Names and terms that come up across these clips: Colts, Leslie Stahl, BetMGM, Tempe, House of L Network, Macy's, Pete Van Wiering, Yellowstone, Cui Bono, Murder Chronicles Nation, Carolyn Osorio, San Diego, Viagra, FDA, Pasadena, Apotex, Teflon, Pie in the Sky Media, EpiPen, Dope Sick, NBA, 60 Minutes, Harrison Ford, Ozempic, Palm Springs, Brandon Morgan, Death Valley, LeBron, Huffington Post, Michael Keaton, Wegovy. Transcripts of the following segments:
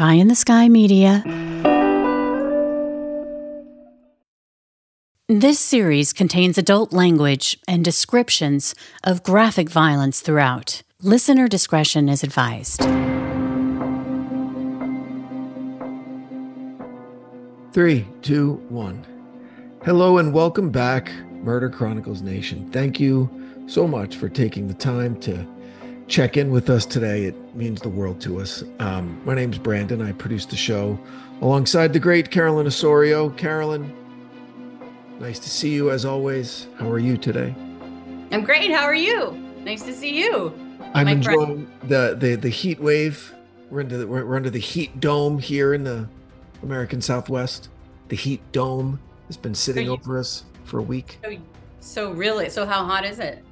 Pie in the Sky Media. This series contains adult language and descriptions of graphic violence throughout. Listener discretion is advised. 3, 2, 1. Hello and welcome back, Murder Chronicles Nation. Thank you so much for taking the time to check in with us today. It means the world to us. My name's Brandon. I produce the show alongside the great Carolyn Osorio. Carolyn, nice to see you as always. How are you today? I'm great. How are you? Nice to see you. I'm enjoying the heat wave. We're under the heat dome here in the American Southwest. The heat dome has been sitting over us for a week. So how hot is it?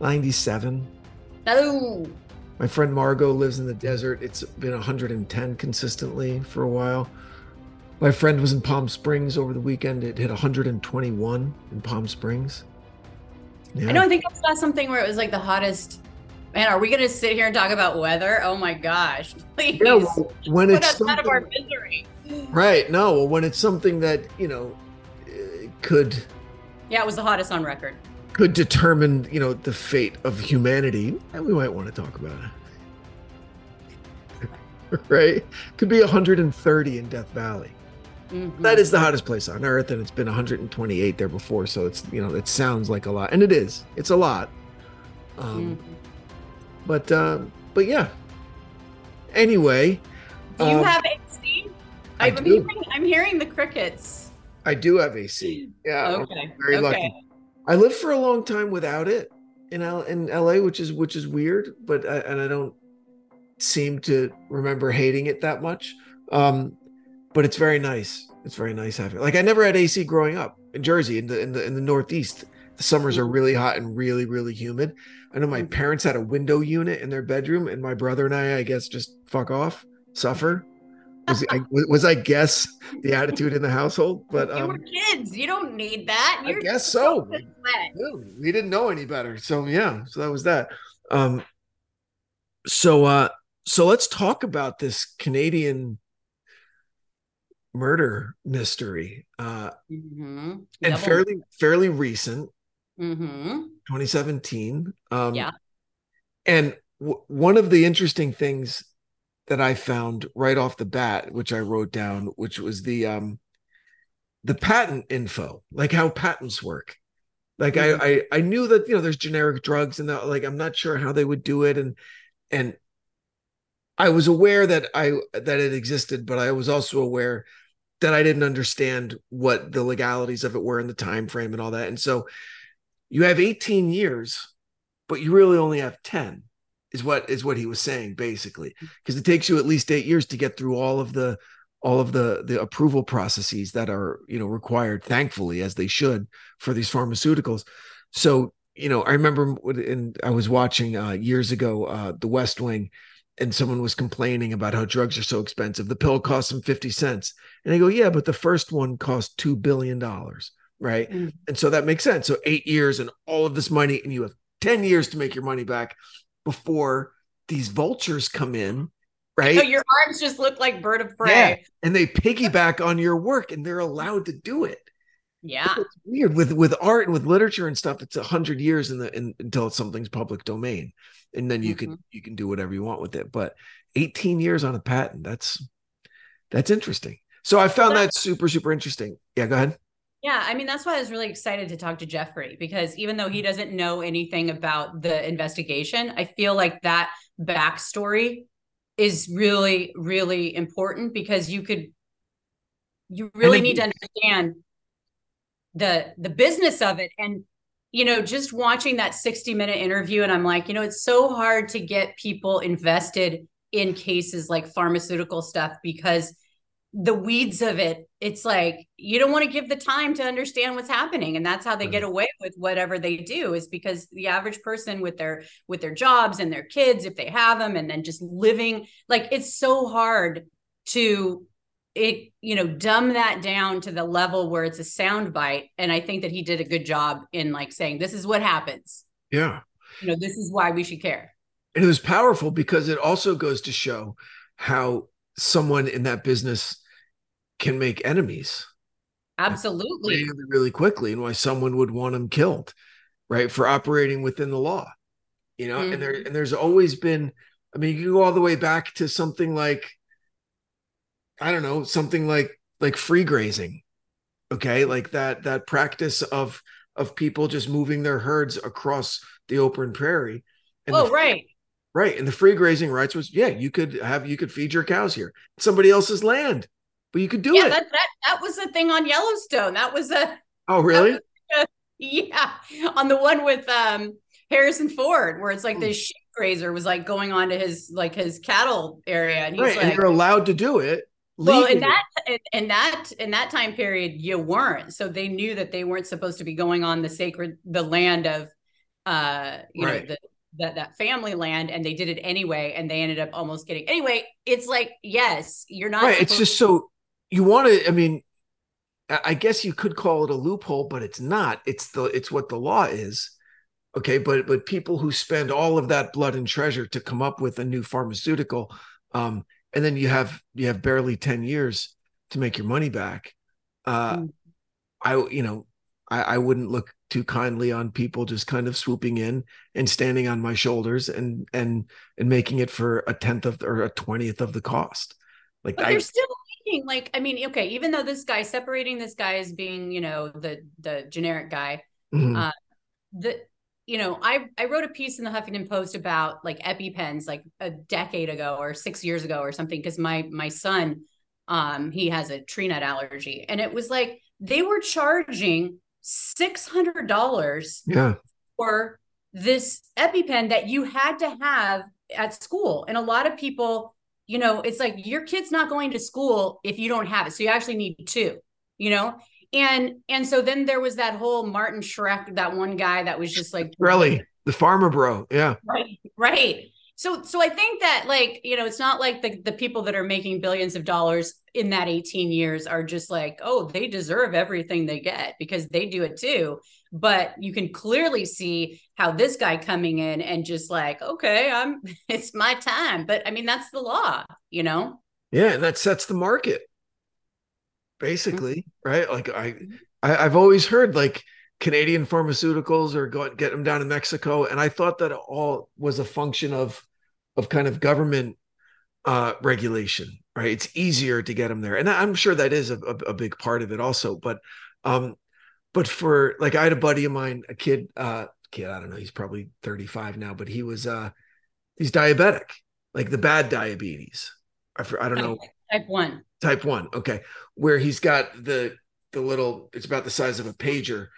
97. Oh. My friend Margo lives in the desert. It's been 110 consistently for a while. My friend was in Palm Springs over the weekend. It hit 121 in Palm Springs. Yeah. I know. I think I saw something where it was like the hottest. Man, are we going to sit here and talk about weather? Oh my gosh! Please, yeah, well, when it's something, out of our misery. Right? No. Well, when it's something that could. Yeah, it was the hottest on record. Could determine the fate of humanity, and we might want to talk about it. Right? Could be 130 in Death Valley. Mm-hmm. That is the hottest place on earth, and it's been 128 there before, so it's it sounds like a lot, and it is. It's a lot. Mm-hmm. But yeah. Anyway, do you have AC? I do. I'm hearing the crickets. I do have AC. Yeah. Okay. I'm very lucky. I lived for a long time without it in LA, which is weird, but I don't seem to remember hating it that much. But it's very nice. It's very nice having it. Like, I never had AC growing up in Jersey, in the Northeast. The summers are really hot and really, really humid. I know my parents had a window unit in their bedroom, and my brother and I guess, just fuck off, suffer. Was the attitude in the household? But you were kids. You don't need that. I guess so. We didn't know any better. So yeah. So that was that. So let's talk about this Canadian murder mystery. And fairly recent. 2017. And one of the interesting things that I found right off the bat, which I wrote down, which was the patent info, like how patents work. Like, I knew that there's generic drugs and that, like, I'm not sure how they would do it, and I was aware that it existed, but I was also aware that I didn't understand what the legalities of it were and the time frame and all that. And so you have 18 years, but you really only have 10. Is what he was saying, basically, because it takes you at least 8 years to get through all of the approval processes that are required, thankfully, as they should, for these pharmaceuticals. So I remember I was watching years ago The West Wing, and someone was complaining about how drugs are so expensive. The pill costs them 50 cents, and I go, yeah, but the first one cost $2 billion, right? Mm-hmm. And so that makes sense. So 8 years and all of this money, and you have 10 years to make your money back before these vultures come in, right? So your arms just look like bird of prey. Yeah. And they piggyback on your work, and they're allowed to do it. Yeah. It's weird with art and with literature and stuff. It's 100 years until something's public domain. And then you can do whatever you want with it. But 18 years on a patent, that's interesting. So I found that super, super interesting. Yeah, go ahead. Yeah, I mean, that's why I was really excited to talk to Jeffrey, because even though he doesn't know anything about the investigation, I feel like that backstory is really, really important, because you really need to understand the business of it. And, just watching that 60-minute interview, and I'm like, it's so hard to get people invested in cases like pharmaceutical stuff, because the weeds of it, it's like, you don't want to give the time to understand what's happening. And that's how they get away with whatever they do, is because the average person with their jobs and their kids, if they have them, and then just living, like, it's so hard to, dumb that down to the level where it's a sound bite. And I think that he did a good job in, like, saying, this is what happens. Yeah. This is why we should care. And it was powerful, because it also goes to show how someone in that business can make enemies. Absolutely. Really quickly, and why someone would want them killed, right? For operating within the law, you know, mm-hmm. and there's always been, I mean, you go all the way back to something like, I don't know, something like free grazing. Okay. Like that practice of people just moving their herds across the open prairie. And right. Right. And the free grazing rights was, yeah, you could feed your cows here. It's somebody else's land, but you could do it. That was the thing on Yellowstone. That was a, oh, really? Yeah. On the one with Harrison Ford, where it's like this sheep grazer was like going on to his cattle area. And he's right. Like, and you're allowed to do it. Well, in that time period, you weren't. So they knew that they weren't supposed to be going on the land of, you know, that family land, and they did it anyway, and they ended up almost getting anyway. It's like, yes, you're not. Right. It's just so you want to. I mean, I guess you could call it a loophole, but it's not. It's what the law is. Okay, but people who spend all of that blood and treasure to come up with a new pharmaceutical, and then you have barely 10 years to make your money back. I wouldn't look too kindly on people just kind of swooping in and standing on my shoulders and making it for a 10th of or a 20th of the cost. Like, but they're still making, like, I mean, okay, even though this guy as being, you know, the generic guy, mm-hmm. You know, I wrote a piece in the Huffington Post about like EpiPens like a decade ago or 6 years ago or something, because my son, he has a tree nut allergy, and it was like they were charging $600 for this EpiPen that you had to have at school. And a lot of people, you know, it's like your kid's not going to school if you don't have it. So you actually need two, you know. And so then there was that whole Martin Schreck, that one guy that was just like, really the farmer bro. Yeah. Right. So I think that, like, you know, it's not like the people that are making billions of dollars in that 18 years are just like, oh, they deserve everything they get because they do it too. But you can clearly see how this guy coming in and just like, okay, it's my time. But I mean, that's the law, you know? Yeah. That sets the market. Basically, right? Like I've always heard like Canadian pharmaceuticals or get them down to Mexico, and I thought that it all was a function of kind of government regulation, right? It's easier to get them there, and I'm sure that is a big part of it also. But for, like, I had a buddy of mine, a kid, I don't know, he's probably 35 now, but he was he's diabetic, like the bad diabetes. I don't know. Type 1. Okay. Where he's got the little, it's about the size of a pager.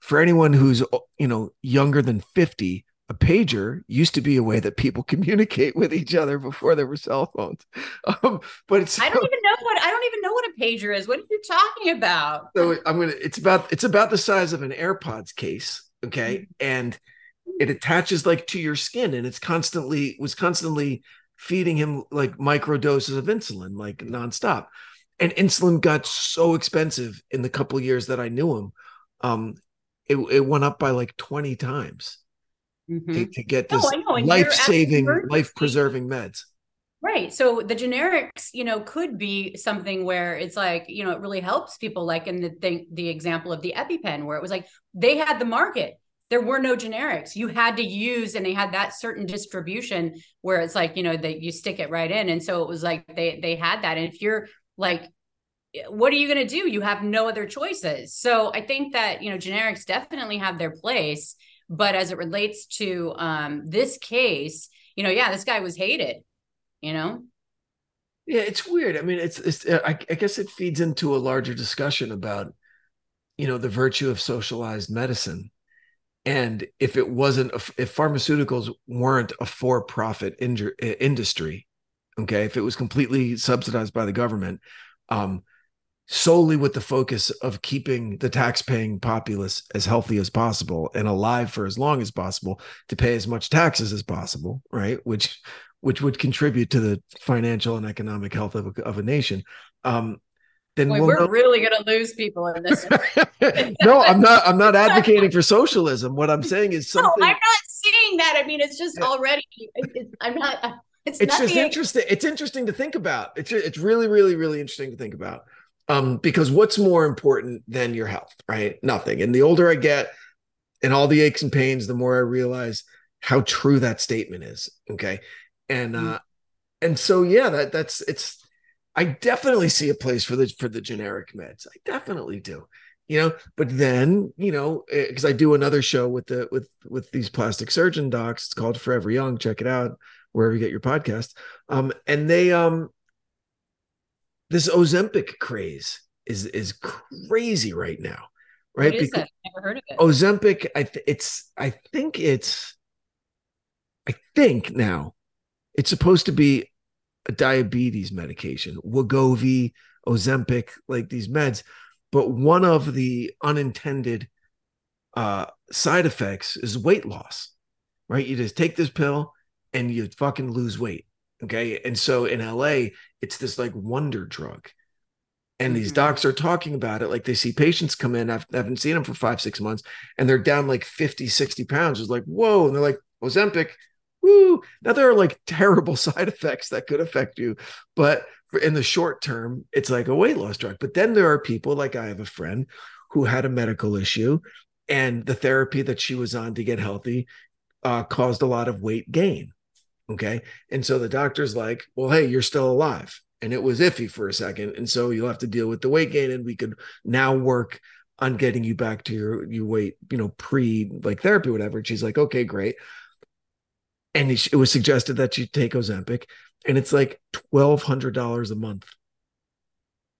For anyone who's, you know, younger than 50, a pager used to be a way that people communicate with each other before there were cell phones. I don't even know what a pager is. What are you talking about? So it's about the size of an AirPods case. Okay. Mm-hmm. And it attaches like to your skin, and it was constantly feeding him like micro doses of insulin, like nonstop. And insulin got so expensive in the couple of years that I knew him. It went up by like 20 times to get this life-saving, life-preserving meds. Right. So the generics, you know, could be something where it's like, you know, it really helps people, like in the example of the EpiPen, where it was like, they had the market. There were no generics. You had to use, and they had that certain distribution where it's like, you know, that you stick it right in. And so it was like, they had that. And if you're like, what are you going to do? You have no other choices. So I think that, you know, generics definitely have their place, but as it relates to this case, you know, yeah, this guy was hated, you know? Yeah. It's weird. I mean, I guess it feeds into a larger discussion about, you know, the virtue of socialized medicine. And if pharmaceuticals weren't a for-profit industry, okay, if it was completely subsidized by the government, solely with the focus of keeping the tax-paying populace as healthy as possible and alive for as long as possible to pay as much taxes as possible, right, which would contribute to the financial and economic health of a nation, then we're really going to lose people in this. No, I'm not advocating for socialism. What I'm saying is something. No, I'm not seeing that. I mean, it's just already. I'm not. It's just interesting. It's interesting to think about. It's really, really, really interesting to think about. Because what's more important than your health, right? Nothing. And the older I get and all the aches and pains, the more I realize how true that statement is. Okay. And so, yeah, that's I definitely see a place for the generic meds. I definitely do, but then, because I do another show with these plastic surgeon docs. It's called Forever Young. Check it out wherever you get your podcast. And they, this Ozempic craze is crazy right now, right? What is that? I've never heard of it. Ozempic, I think now it's supposed to be a diabetes medication, Wegovy, Ozempic, like these meds. But one of the unintended side effects is weight loss, right? You just take this pill and you fucking lose weight. Okay. And so in LA, it's this like wonder drug. And these docs are talking about it. Like they see patients come in. I haven't seen them for 5-6 months and they're down like 50, 60 pounds. It's like, whoa. And they're like, Ozempic. Woo. Now there are like terrible side effects that could affect you. But in the short term, it's like a weight loss drug. But then there are people like I have a friend who had a medical issue and the therapy that she was on to get healthy caused a lot of weight gain. Okay. And so the doctor's like, well, hey, you're still alive. And it was iffy for a second. And so you'll have to deal with the weight gain. And we could now work on getting you back to your weight, pre like therapy, whatever. And she's like, okay, great. And it was suggested that you take Ozempic and it's like $1,200 a month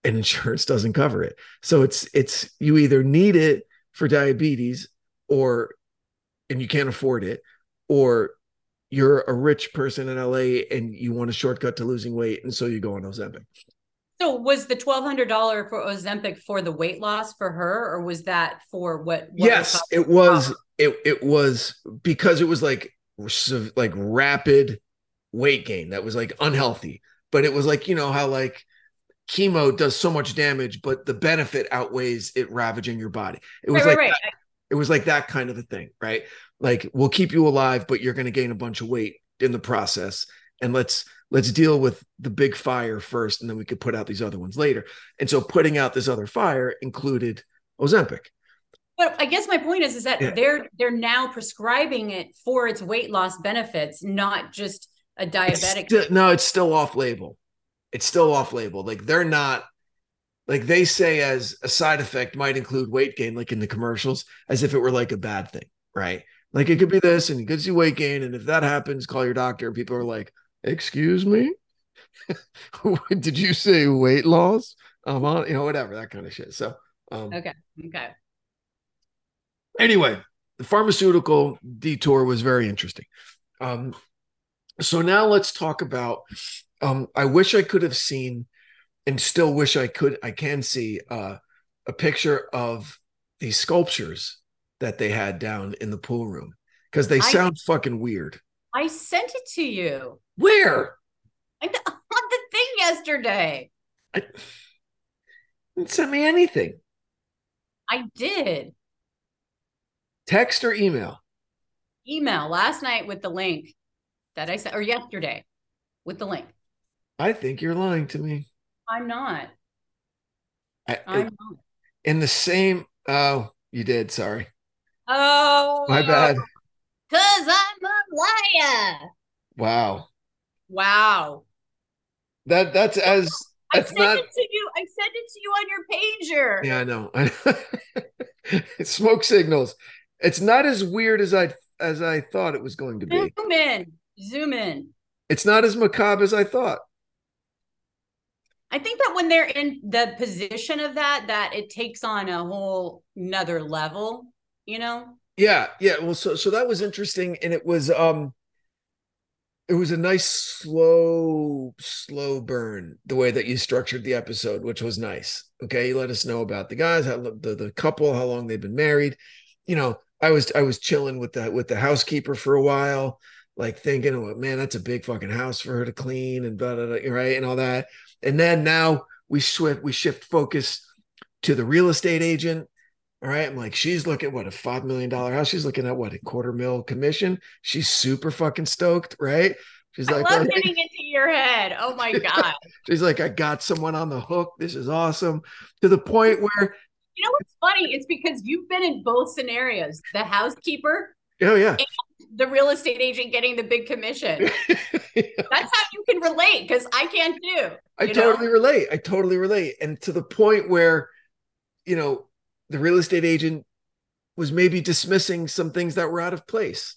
and insurance doesn't cover it. So it's, you either need it for diabetes and you can't afford it, or you're a rich person in LA and you want a shortcut to losing weight. And so you go on Ozempic. So was the $1,200 for Ozempic for the weight loss for her, or was that for what yes, it was, it was because it was like rapid weight gain that was like unhealthy, but it was like, how like chemo does so much damage, but the benefit outweighs it ravaging your body. It was right. It was like that kind of a thing, right? Like we'll keep you alive, but you're going to gain a bunch of weight in the process. And let's deal with the big fire first, and then we could put out these other ones later. And so putting out this other fire included Ozempic. But I guess my point is that they're now prescribing it for its weight loss benefits, not just a diabetic. It's still off label. It's still off label. Like they're not. Like they say as a side effect might include weight gain, like in the commercials, as if it were like a bad ththing, right? Like it could be this and you could see weight gain. And if that happens, call your doctor. And people are like, excuse me, did you say weight loss? I'm on, whatever, that kind of shit. So, Okay. Anyway, the pharmaceutical detour was very interesting. So now let's talk about, I wish I could have seen, and still wish I can see a picture of these sculptures that they had down in the pool room, because they sound fucking weird. I sent it to you. Where? On the thing yesterday. You didn't send me anything. I did. Text or email? Email last night with the link that I sent, or yesterday with the link. I think you're lying to me. I'm not. I'm not. In the same. Oh, you did. Sorry. Oh, my bad. 'Cause I'm a liar. Wow. I sent it to you on your pager. Yeah, I know. Smoke signals. It's not as weird as I thought it was going to be. Zoom in. It's not as macabre as I thought. I think that when they're in the position of that it takes on a whole nother level, Yeah. Well, so that was interesting. And it was a nice slow burn, the way that you structured the episode, which was nice. Okay. You let us know about the guys, how the couple, how long they've been married. I was chilling with the housekeeper for a while, like thinking, oh, man, that's a big fucking house for her to clean and blah, blah, blah, right. And all that. And then now we shift focus to the real estate agent. All right. I'm like, she's looking at what, a $5 million house. She's looking at what, a $250,000 commission. She's super fucking stoked. Right. She's like, I love getting into your head. Oh my God. She's like, I got someone on the hook. This is awesome. To the point where, you know what's funny? It's because you've been in both scenarios, the housekeeper. Oh yeah. And the real estate agent getting the big commission. Yeah. That's how you can relate, because I can't do. I totally relate. And to the point where, you know, the real estate agent was maybe dismissing some things that were out of place.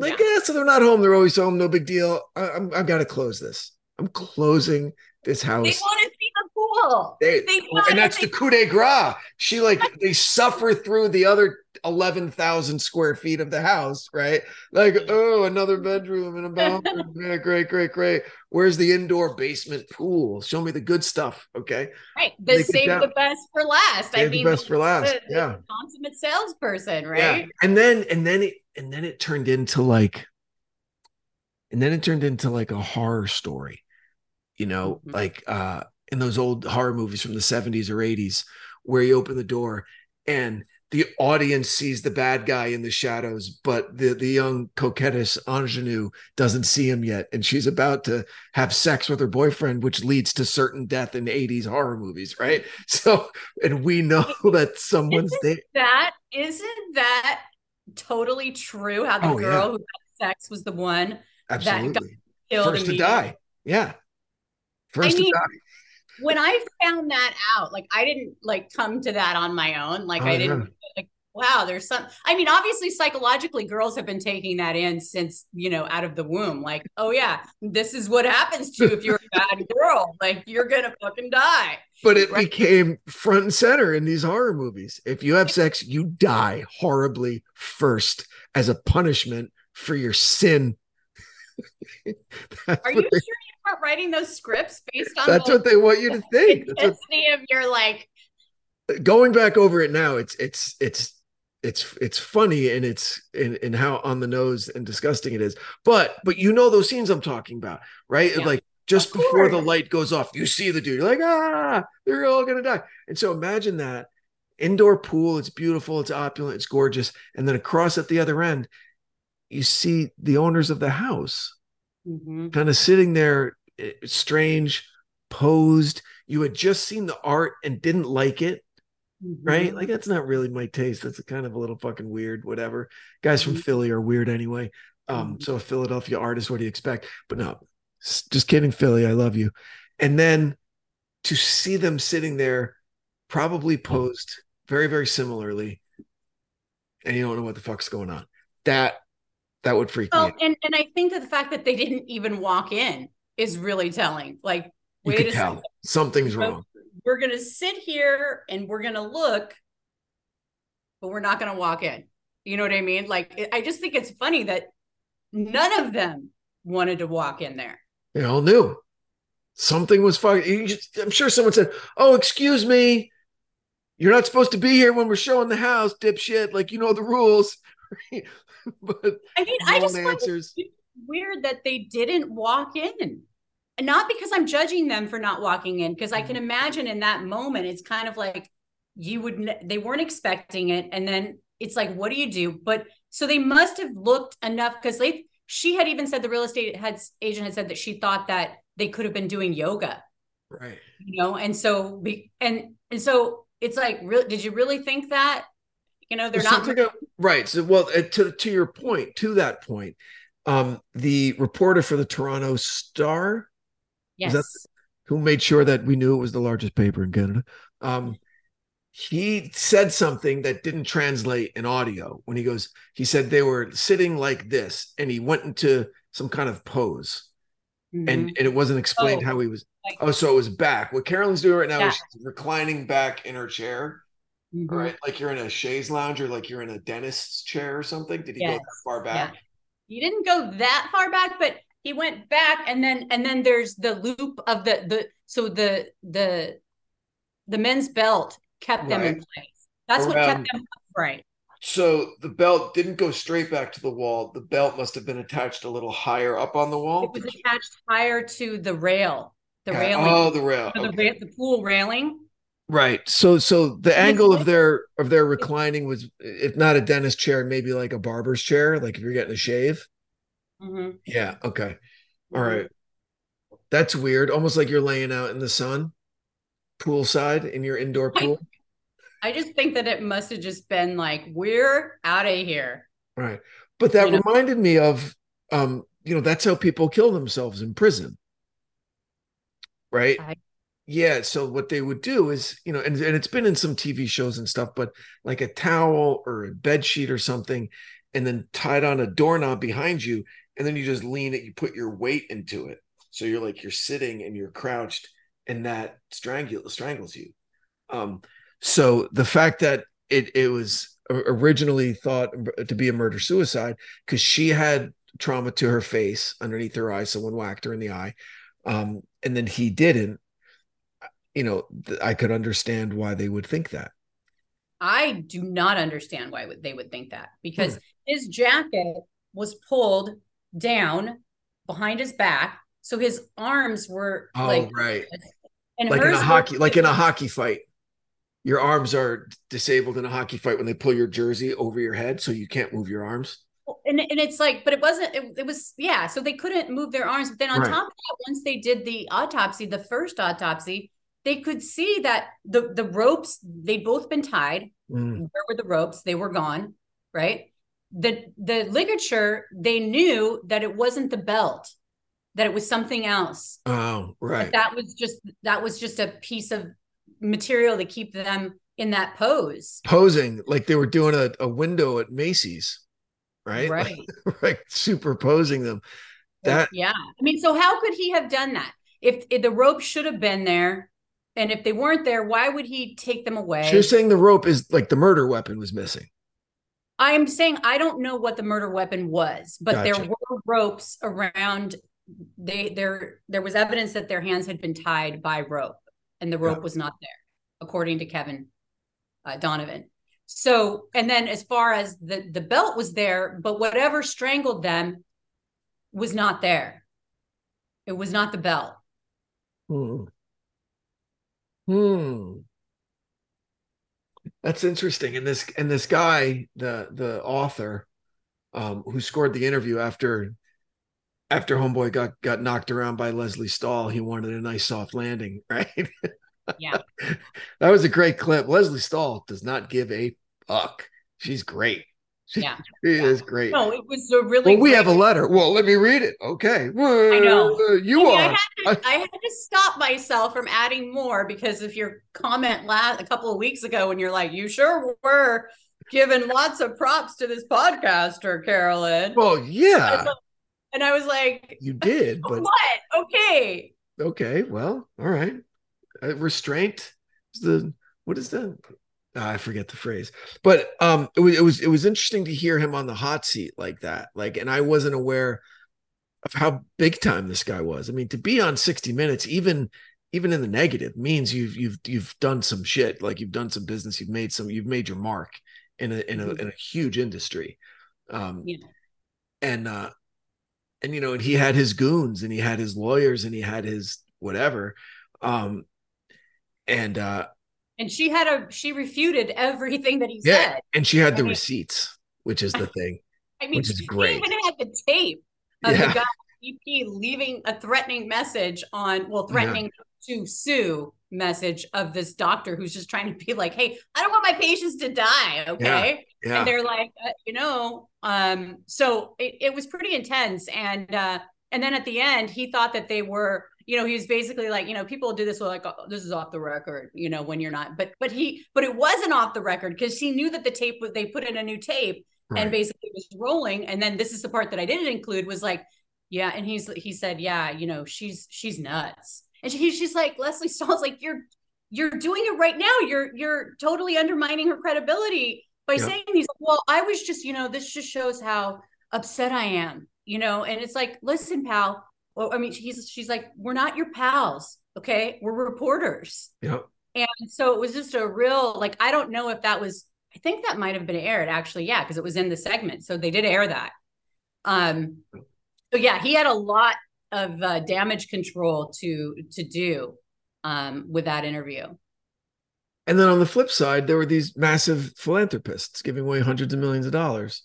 Like, yeah, so they're not home. They're always home. No big deal. I've got to close this. I'm closing this house. They want to see the pool. That's the coup de grace. She they suffer through the other 11,000 square feet of the house, right? Like, oh, another bedroom and a bathroom. Yeah, great. Where's the indoor basement pool? Show me the good stuff, okay? Right. Save the best for last. Yeah. Consummate salesperson, right? Yeah. And then it turned into like a horror story, you know, mm-hmm. In those old horror movies from the 70s or 80s, where you open the door and the audience sees the bad guy in the shadows, but the young coquettish ingenue doesn't see him yet. And she's about to have sex with her boyfriend, which leads to certain death in 80s horror movies, right? So, and we know that someone's there. Isn't that totally true how the girl who had sex was the one Absolutely. That got killed first to die? Yeah. First to die. When I found that out, I didn't come to that on my own. Wow, there's some, obviously psychologically girls have been taking that in since, out of the womb. This is what happens to you if you're a bad girl, you're going to fucking die. But it became front and center in these horror movies. If you have sex, you die horribly first as a punishment for your sin. Are you sure? Writing those scripts based on that's what they want you to think. Intensity of your going back over it now, it's funny and it's in how on the nose and disgusting it is. But those scenes I'm talking about, right? Yeah. Just before the light goes off, you see the dude. You're like, they're all gonna die. And so imagine that indoor pool. It's beautiful. It's opulent. It's gorgeous. And then across at the other end, you see the owners of the house. Mm-hmm. Kind of sitting there, strange, posed. You had just seen the art and didn't like it, mm-hmm. right? That's not really my taste. That's kind of a little fucking weird, whatever. Guys mm-hmm. from Philly are weird anyway. Mm-hmm. So a Philadelphia artist, what do you expect? But no, just kidding, Philly, I love you. And then to see them sitting there, probably posed very, very similarly, and you don't know what the fuck's going on. That would freak me out. And I think that the fact that they didn't even walk in is really telling. Wait a second. Something's wrong. We're going to sit here and we're going to look, but we're not going to walk in. You know what I mean? I just think it's funny that none of them wanted to walk in there. They all knew. Something was fucking. I'm sure someone said, oh, excuse me. You're not supposed to be here when we're showing the house, dipshit. The rules. But I just find it weird that they didn't walk in, and not because I'm judging them for not walking in, because I can imagine in that moment it's kind of they weren't expecting it, and then it's what do you do? But so they must have looked enough, because she had even said, the real estate agent had said that she thought that they could have been doing yoga, right? And so it's did you really think that? They're not right. So, well, to your point, to that point, the reporter for the Toronto Star, yes, who made sure that we knew it was the largest paper in Canada. He said something that didn't translate in audio when he said they were sitting like this, and he went into some kind of pose, mm-hmm. and it wasn't explained how he was. So it was back. What Carolyn's doing right now is she's reclining back in her chair. Mm-hmm. Right? Like you're in a chaise lounge or like you're in a dentist's chair or something. Did he go that far back? Yeah. He didn't go that far back, but he went back, and then there's the loop of the men's belt kept them in place. That's what kept them upright. So the belt didn't go straight back to the wall. The belt must have been attached a little higher up on the wall. It was attached higher to the rail. The railing. Oh, the rail. So the pool railing. Right. So the angle of their reclining was, if not a dentist chair, maybe like a barber's chair, like if you're getting a shave. Mm-hmm. Yeah. Okay. All right. That's weird. Almost like you're laying out in the sun, poolside in your indoor pool. I just think that it must have just been like, we're out of here. Right. But that reminded me of, that's how people kill themselves in prison. Right. Yeah. So what they would do is, and it's been in some TV shows and stuff, but like a towel or a bed sheet or something, and then tied on a doorknob behind you. And then you just lean it. You put your weight into it. So you're like, you're sitting and you're crouched, and that strangles you. So the fact that it was originally thought to be a murder-suicide, because she had trauma to her face underneath her eye. Someone whacked her in the eye. And then he didn't, I could understand why they would think that. I do not understand why they would think that, because his jacket was pulled down behind his back. So his arms were and like in a hockey, like in a hockey fight. Your arms are disabled in a hockey fight when they pull your jersey over your head, so you can't move your arms. And it's like, but it wasn't, it was, yeah. So they couldn't move their arms. But then on top of that, once they did the first autopsy, they could see that the ropes, they'd both been tied. Mm. Where were the ropes? They were gone, right? The ligature, they knew that it wasn't the belt, that it was something else. Oh, right. But that was just a piece of material to keep them in that pose. Posing like they were doing a window at Macy's. Right. Like superposing them. That, yeah. I mean, so how could he have done that? If the rope should have been there, and if they weren't there, why would he take them away? So you're saying the rope is like the murder weapon was missing. I am saying I don't know what the murder weapon was, but there were ropes around. There was evidence that their hands had been tied by rope, and the rope was not there, according to Kevin Donovan. So, and then as far as the belt was there, but whatever strangled them was not there. It was not the belt. Hmm. That's interesting. And this guy, the author, who scored the interview after homeboy got knocked around by Leslie Stahl, he wanted a nice soft landing, right? Yeah. That was a great clip. Leslie Stahl does not give a fuck. She's great. She is great. No, it was a really great... We have a letter. Well, let me read it. Okay. Well, I know. I had to stop myself from adding more because of your comment a couple of weeks ago when you're like, you sure were giving lots of props to this podcaster, Carolyn. Well, yeah. And I was like... You did, but... What? Okay. Okay, well, all right. Restraint is the, what is that? I forget the phrase, but it was interesting to hear him on the hot seat like that. Like, and I wasn't aware of how big time this guy was. I mean, to be on 60 Minutes, even in the negative, means you've done some shit. Like you've done some business, you've made your mark in a huge industry. And he had his goons, and he had his lawyers, and he had his whatever. And she refuted everything that he said. And she had the receipts, which is the thing. I mean, which is great. She even had the tape of the guy, EP, leaving a threatening message to sue message of this doctor who's just trying to be like, hey, I don't want my patients to die. Okay. Yeah. Yeah. And they're like, so it was pretty intense. And then at the end, he thought that they were, he was basically like, people do this, like, oh, this is off the record, when you're not, but it wasn't off the record, because he knew that the tape was, they put in a new tape and basically was rolling. And then this is the part that I didn't include was like, yeah. And he said, she's nuts. And she's like, Leslie Stahl's like, you're you're doing it right now. You're totally undermining her credibility by saying these, well, I was just, you know, this just shows how upset I am, you know? And it's like, listen, pal. Well, I mean, she's like, we're not your pals. Okay. We're reporters. Yeah. And so it was just a real, like, I don't know if that was, I think that might've been aired actually. Yeah. Cause it was in the segment. So they did air that. So yeah, he had a lot of damage control to do with that interview. And then on the flip side, there were these massive philanthropists giving away hundreds of millions of dollars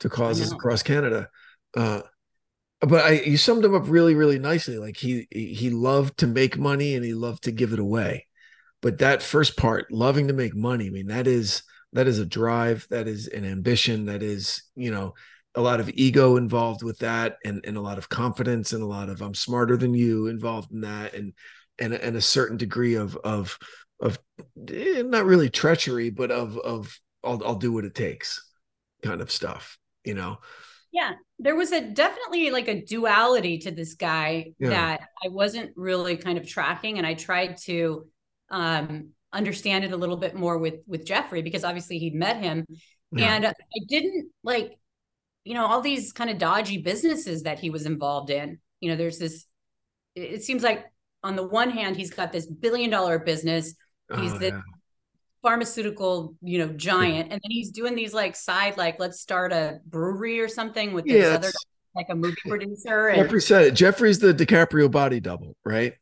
to causes across Canada. But you summed him up really, really nicely. Like he loved to make money and he loved to give it away. But that first part, loving to make money, I mean, that is a drive. That is an ambition. That is, you know, a lot of ego involved with that, and a lot of confidence, and a lot of I'm smarter than you involved in that, and a certain degree of not really treachery, but of I'll do what it takes kind of stuff, you know. Yeah, there was definitely like a duality to this guy that I wasn't really kind of tracking, and I tried to understand it a little bit more with Jeffrey, because obviously he'd met him, and I didn't like, you know, all these kind of dodgy businesses that he was involved in. You know, there's this, it seems like on the one hand, he's got this $1 billion business, he's the pharmaceutical, you know, giant, and then he's doing these like side, like let's start a brewery or something with this other, like a movie producer. And Jeffrey said it. Jeffrey's the DiCaprio body double, right?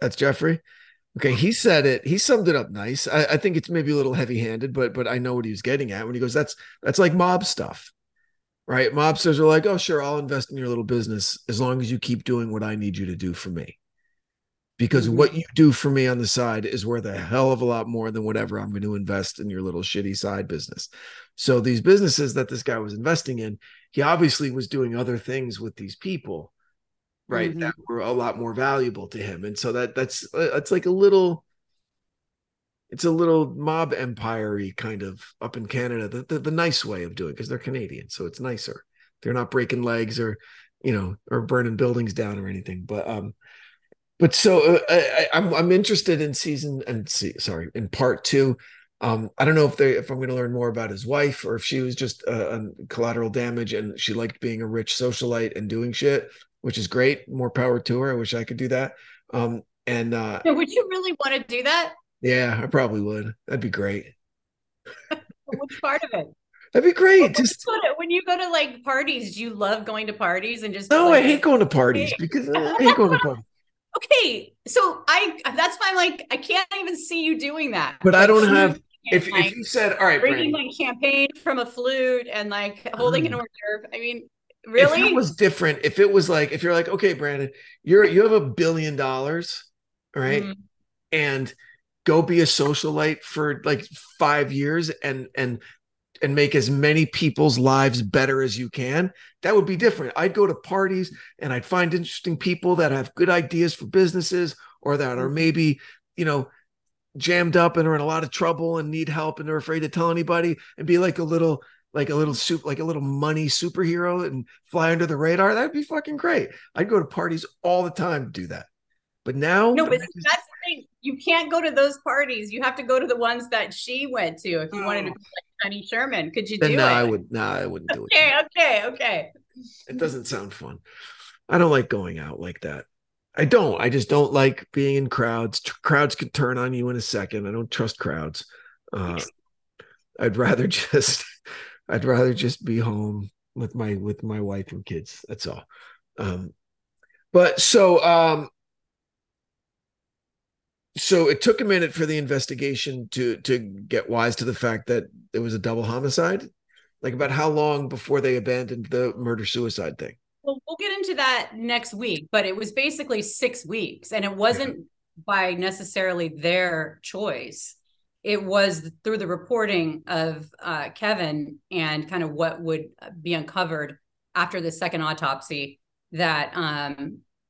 That's Jeffrey. Okay, he said it. He summed it up nice. I think it's maybe a little heavy-handed, but I know what he was getting at when he goes, that's like mob stuff, right? Mobsters are like, oh sure, I'll invest in your little business as long as you keep doing what I need you to do for me. Because what you do for me on the side is worth a hell of a lot more than whatever I'm going to invest in your little shitty side business. So these businesses that this guy was investing in, he obviously was doing other things with these people, right? That were a lot more valuable to him. And so that's like it's a little mob empire-y kind of up in Canada, the nice way of doing it, because they're Canadian. So it's nicer. They're not breaking legs or, you know, or burning buildings down or anything. But so I'm interested in in part two. I don't know if I'm going to learn more about his wife, or if she was just collateral damage and she liked being a rich socialite and doing shit, which is great. More power to her. I wish I could do that. Would you really want to do that? Yeah, I probably would. That'd be great. Which part of it? That'd be great. Well, just when you go to like parties, do you love going to parties and just? No, I hate going to parties because I hate going to parties. Okay, so that's why I'm like, I can't even see you doing that. But like, I don't have, if you said, all right, bringing my champagne from a flute and like holding an hors d'oeuvre. I mean, really? If it was different, if it was like, if you're like, okay, Brandon, you have $1 billion, all right? Mm-hmm. And go be a socialite for like 5 years and make as many people's lives better as you can, that would be different. I'd go to parties and I'd find interesting people that have good ideas for businesses, or that are maybe, you know, jammed up and are in a lot of trouble and need help and are afraid to tell anybody, and be like a little money superhero and fly under the radar. That'd be fucking great. I'd go to parties all the time to do that. But now, no, but that's the thing. You can't go to those parties. You have to go to the ones that she went to. If you wanted to be like Connie Sherman, could you do it? I wouldn't do it. Okay. It doesn't sound fun. I don't like going out like that. I just don't like being in crowds. Crowds could turn on you in a second. I don't trust crowds. I'd rather just be home with my wife and kids. That's all. So it took a minute for the investigation to get wise to the fact that it was a double homicide. Like, about how long before they abandoned the murder-suicide thing? Well, we'll get into that next week, but it was basically 6 weeks, and it wasn't by necessarily their choice. It was through the reporting of Kevin and kind of what would be uncovered after the second autopsy that,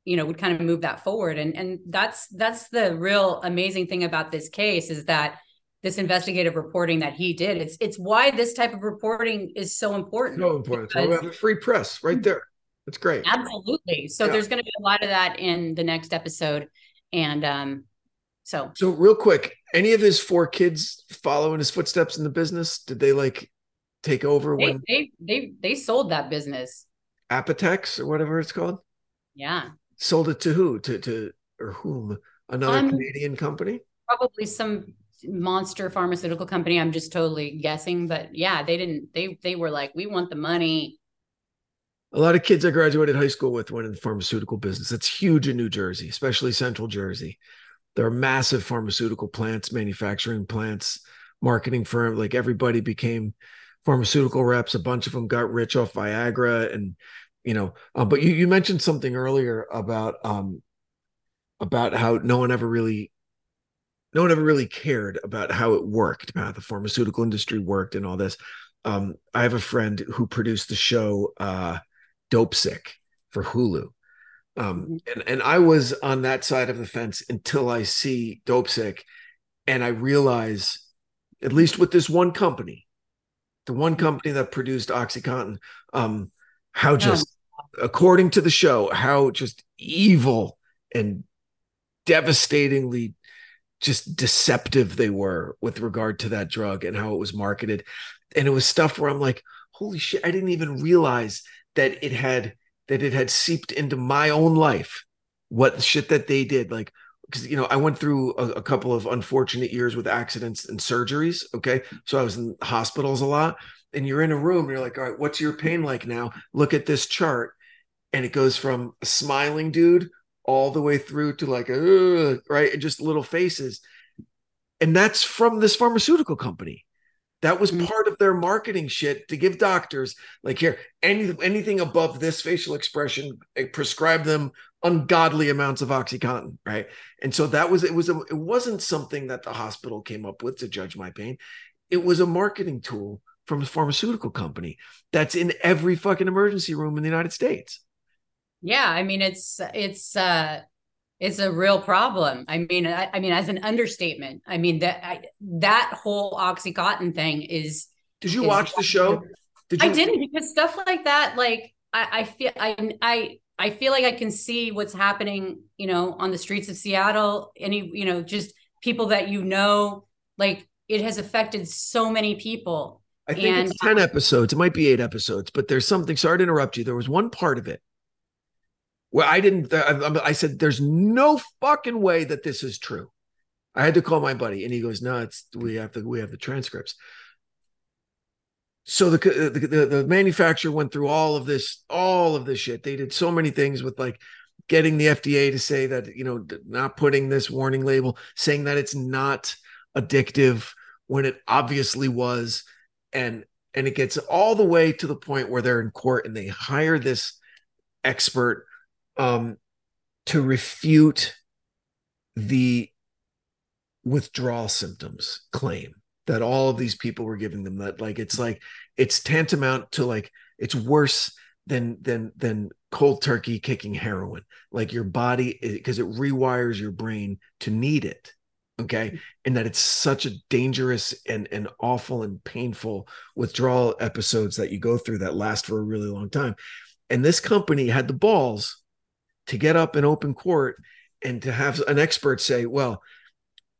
you know, would kind of move that forward. And that's the real amazing thing about this case, is that this investigative reporting that he did, it's why this type of reporting is so important. So important. We have a free press right there. That's great. Absolutely. So there's going to be a lot of that in the next episode. And So real quick, any of his four kids follow in his footsteps in the business? Did they like take over? They sold that business. Apotex or whatever it's called. Yeah. Sold it to who? To or whom? Another Canadian company? Probably some monster pharmaceutical company. I'm just totally guessing, but yeah, they didn't. They were like, we want the money. A lot of kids I graduated high school with went in the pharmaceutical business. It's huge in New Jersey, especially Central Jersey. There are massive pharmaceutical plants, manufacturing plants, marketing firm. Like everybody became pharmaceutical reps. A bunch of them got rich off Viagra, and but you mentioned something earlier about how no one ever really cared about how it worked, how the pharmaceutical industry worked, and all this. I have a friend who produced the show Dope Sick for Hulu. And I was on that side of the fence until I see Dope Sick and I realize, at least with this one company, the one company that produced OxyContin, how just, according to the show, how just evil and devastatingly just deceptive they were with regard to that drug and how it was marketed. And it was stuff where I'm like, holy shit, I didn't even realize that it had seeped into my own life, what shit that they did. Like, because, I went through a couple of unfortunate years with accidents and surgeries. Okay. So I was in hospitals a lot, and you're in a room and you're like, all right, what's your pain like now? Look at this chart. And it goes from a smiling dude all the way through to like, right. And just little faces. And that's from this pharmaceutical company. That was part of their marketing shit to give doctors, like, here, anything above this facial expression, prescribe them ungodly amounts of OxyContin, right? And so that was it wasn't something that the hospital came up with to judge my pain. It was a marketing tool from a pharmaceutical company that's in every fucking emergency room in the United States. Yeah, I mean, it's a real problem. I mean, as an understatement, I mean, that whole OxyContin thing is. Did you watch the show? I didn't, because stuff like that, like I feel like I can see what's happening, on the streets of Seattle, just people that, like it has affected so many people. I think it's 10 episodes. It might be 8 episodes, but there's something. Sorry to interrupt you. There was one part of it. Well, I said, there's no fucking way that this is true. I had to call my buddy, and he goes, no, we have the transcripts. So the manufacturer went through all of this shit. They did so many things with like getting the FDA to say that, not putting this warning label, saying that it's not addictive when it obviously was. And it gets all the way to the point where they're in court and they hire this expert to refute the withdrawal symptoms claim that all of these people were giving them, that like it's tantamount to like it's worse than cold turkey kicking heroin. Like your body, because it rewires your brain to need it. Okay. And that it's such a dangerous and awful and painful withdrawal episodes that you go through that last for a really long time. And this company had the balls to get up in open court and to have an expert say, well,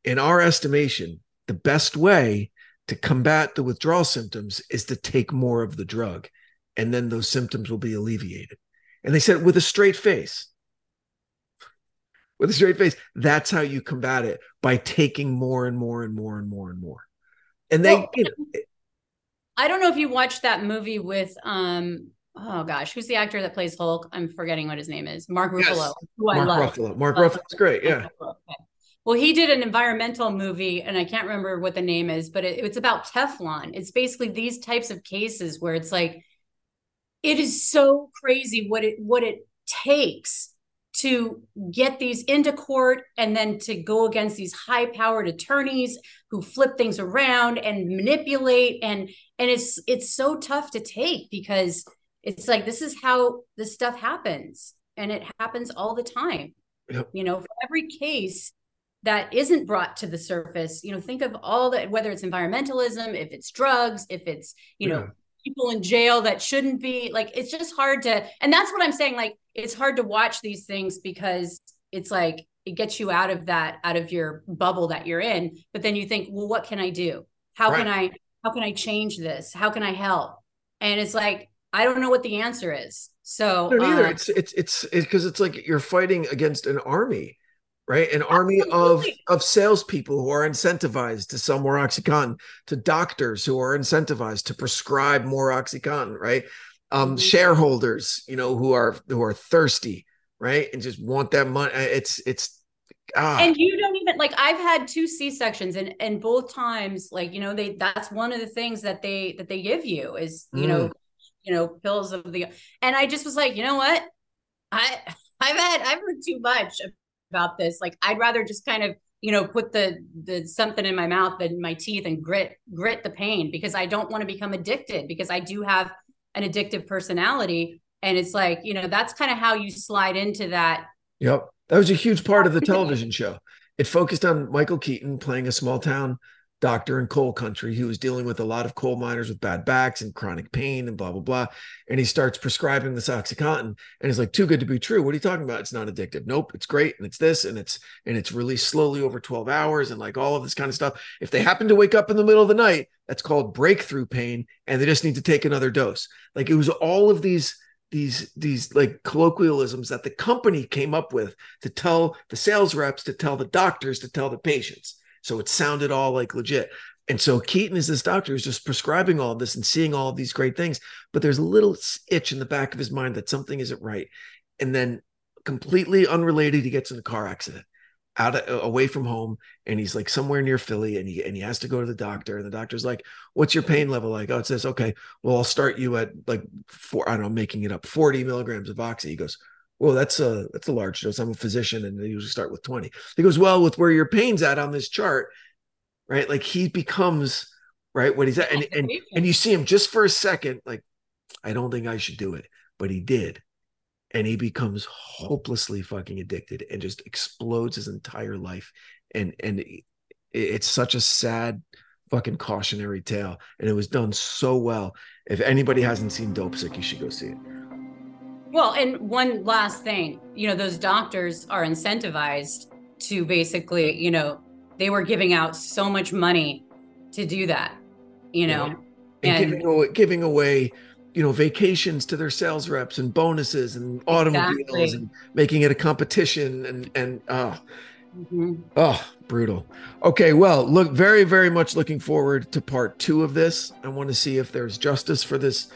in our estimation, the best way to combat the withdrawal symptoms is to take more of the drug, and then those symptoms will be alleviated. And they said with a straight face, that's how you combat it, by taking more and more and more and more and more. And they, I don't know if you watched that movie with, oh gosh, who's the actor that plays Hulk? I'm forgetting what his name is. Mark Ruffalo. Yes. Ruffalo. Mark Ruffalo's great. Yeah. Okay. Well, he did an environmental movie, and I can't remember what the name is, but it's about Teflon. It's basically these types of cases where it's like, it is so crazy what it takes to get these into court, and then to go against these high-powered attorneys who flip things around and manipulate, and it's so tough to take, because it's like, this is how this stuff happens, and it happens all the time. Yep. For every case that isn't brought to the surface, think of all that, whether it's environmentalism, if it's drugs, if it's, people in jail that shouldn't be, like, it's just hard to, and that's what I'm saying. Like, it's hard to watch these things, because it's like, it gets you out of your bubble that you're in. But then you think, well, what can I do? How right. How can I change this? How can I help? And it's like, I don't know what the answer is. So either it's because it's like you're fighting against an army, right? An army of salespeople who are incentivized to sell more OxyContin, to doctors who are incentivized to prescribe more OxyContin, right? Shareholders, you know, who are thirsty, right? And just want that money. And you don't even, like, I've had 2 C-sections and both times, like, you know, that's one of the things that they give you is, you know, pills of the, and I just was like, you know what? I've heard too much about this. Like, I'd rather just kind of, you know, put the something in my mouth and my teeth and grit the pain, because I don't want to become addicted, because I do have an addictive personality. And it's like, you know, that's kind of how you slide into that. Yep. That was a huge part of the television show. It focused on Michael Keaton playing a small town doctor in coal country who was dealing with a lot of coal miners with bad backs and chronic pain and blah, blah, blah. And he starts prescribing this OxyContin and he's like, too good to be true. What are you talking about? It's not addictive. Nope. It's great. And it's this, and it's released slowly over 12 hours and like all of this kind of stuff. If they happen to wake up in the middle of the night, that's called breakthrough pain. And they just need to take another dose. Like, it was all of these like colloquialisms that the company came up with to tell the sales reps, to tell the doctors, to tell the patients. So it sounded all like legit. And so Keaton is this doctor who's just prescribing all this and seeing all of these great things, but there's a little itch in the back of his mind that something isn't right. And then completely unrelated, he gets in a car accident away from home. And he's like somewhere near Philly, and he has to go to the doctor, and the doctor's like, what's your pain level? Like, oh, it says, okay, well, I'll start you at like 40 milligrams of Oxy. He goes, well, that's a large dose. I'm a physician and they usually start with 20. He goes, well, with where your pain's at on this chart, right? Like, he becomes right what he's at. And you see him just for a second, like, I don't think I should do it, but he did. And he becomes hopelessly fucking addicted and just explodes his entire life. And it's such a sad fucking cautionary tale. And it was done so well. If anybody hasn't seen Dope Sick, you should go see it. Well, and one last thing, you know, those doctors are incentivized to basically, you know, they were giving out so much money to do that, you know. Yeah. And giving away you know, vacations to their sales reps and bonuses and automobiles and making it a competition and brutal. Okay. Well, look, very, very much looking forward to part 2 of this. I want to see if there's justice for this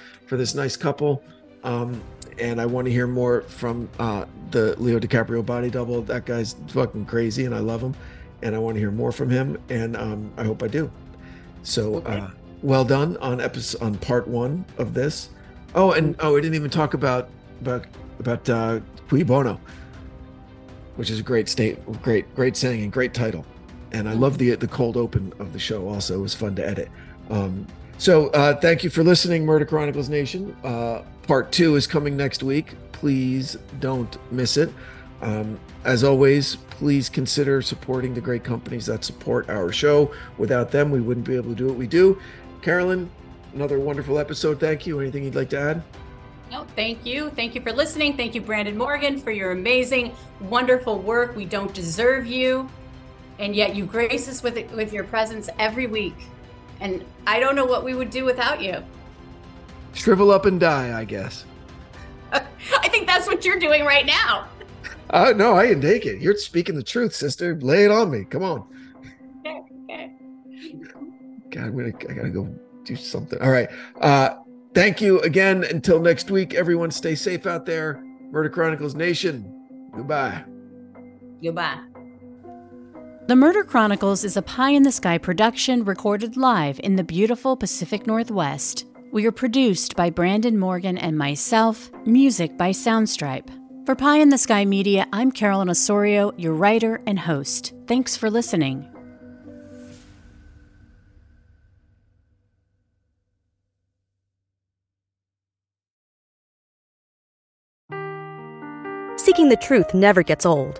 nice couple. And I want to hear more from the Leo DiCaprio body double. That guy's fucking crazy and I love him. And I want to hear more from him. And I hope I do. So, okay. Well done on part 1 of this. Oh, and we didn't even talk about Cui Bono, which is a great saying and great title. And I love the cold open of the show. Also, it was fun to edit. So thank you for listening, Murder Chronicles Nation. Part 2 is coming next week. Please don't miss it. As always, please consider supporting the great companies that support our show. Without them, we wouldn't be able to do what we do. Carolyn, another wonderful episode. Thank you. Anything you'd like to add? No, thank you. Thank you for listening. Thank you, Brandon Morgan, for your amazing, wonderful work. We don't deserve you, and yet you grace us with your presence every week. And I don't know what we would do without you. Shrivel up and die, I guess. I think that's what you're doing right now. No, I didn't take it. You're speaking the truth, sister. Lay it on me. Come on. Okay. God, I gotta go do something. All right. Thank you again. Until next week, everyone, stay safe out there. Murder Chronicles Nation. Goodbye. Goodbye. The Murder Chronicles is a Pie in the Sky production recorded live in the beautiful Pacific Northwest. We are produced by Brandon Morgan and myself. Music by Soundstripe. For Pie in the Sky Media, I'm Carolyn Osorio, your writer and host. Thanks for listening. Seeking the truth never gets old.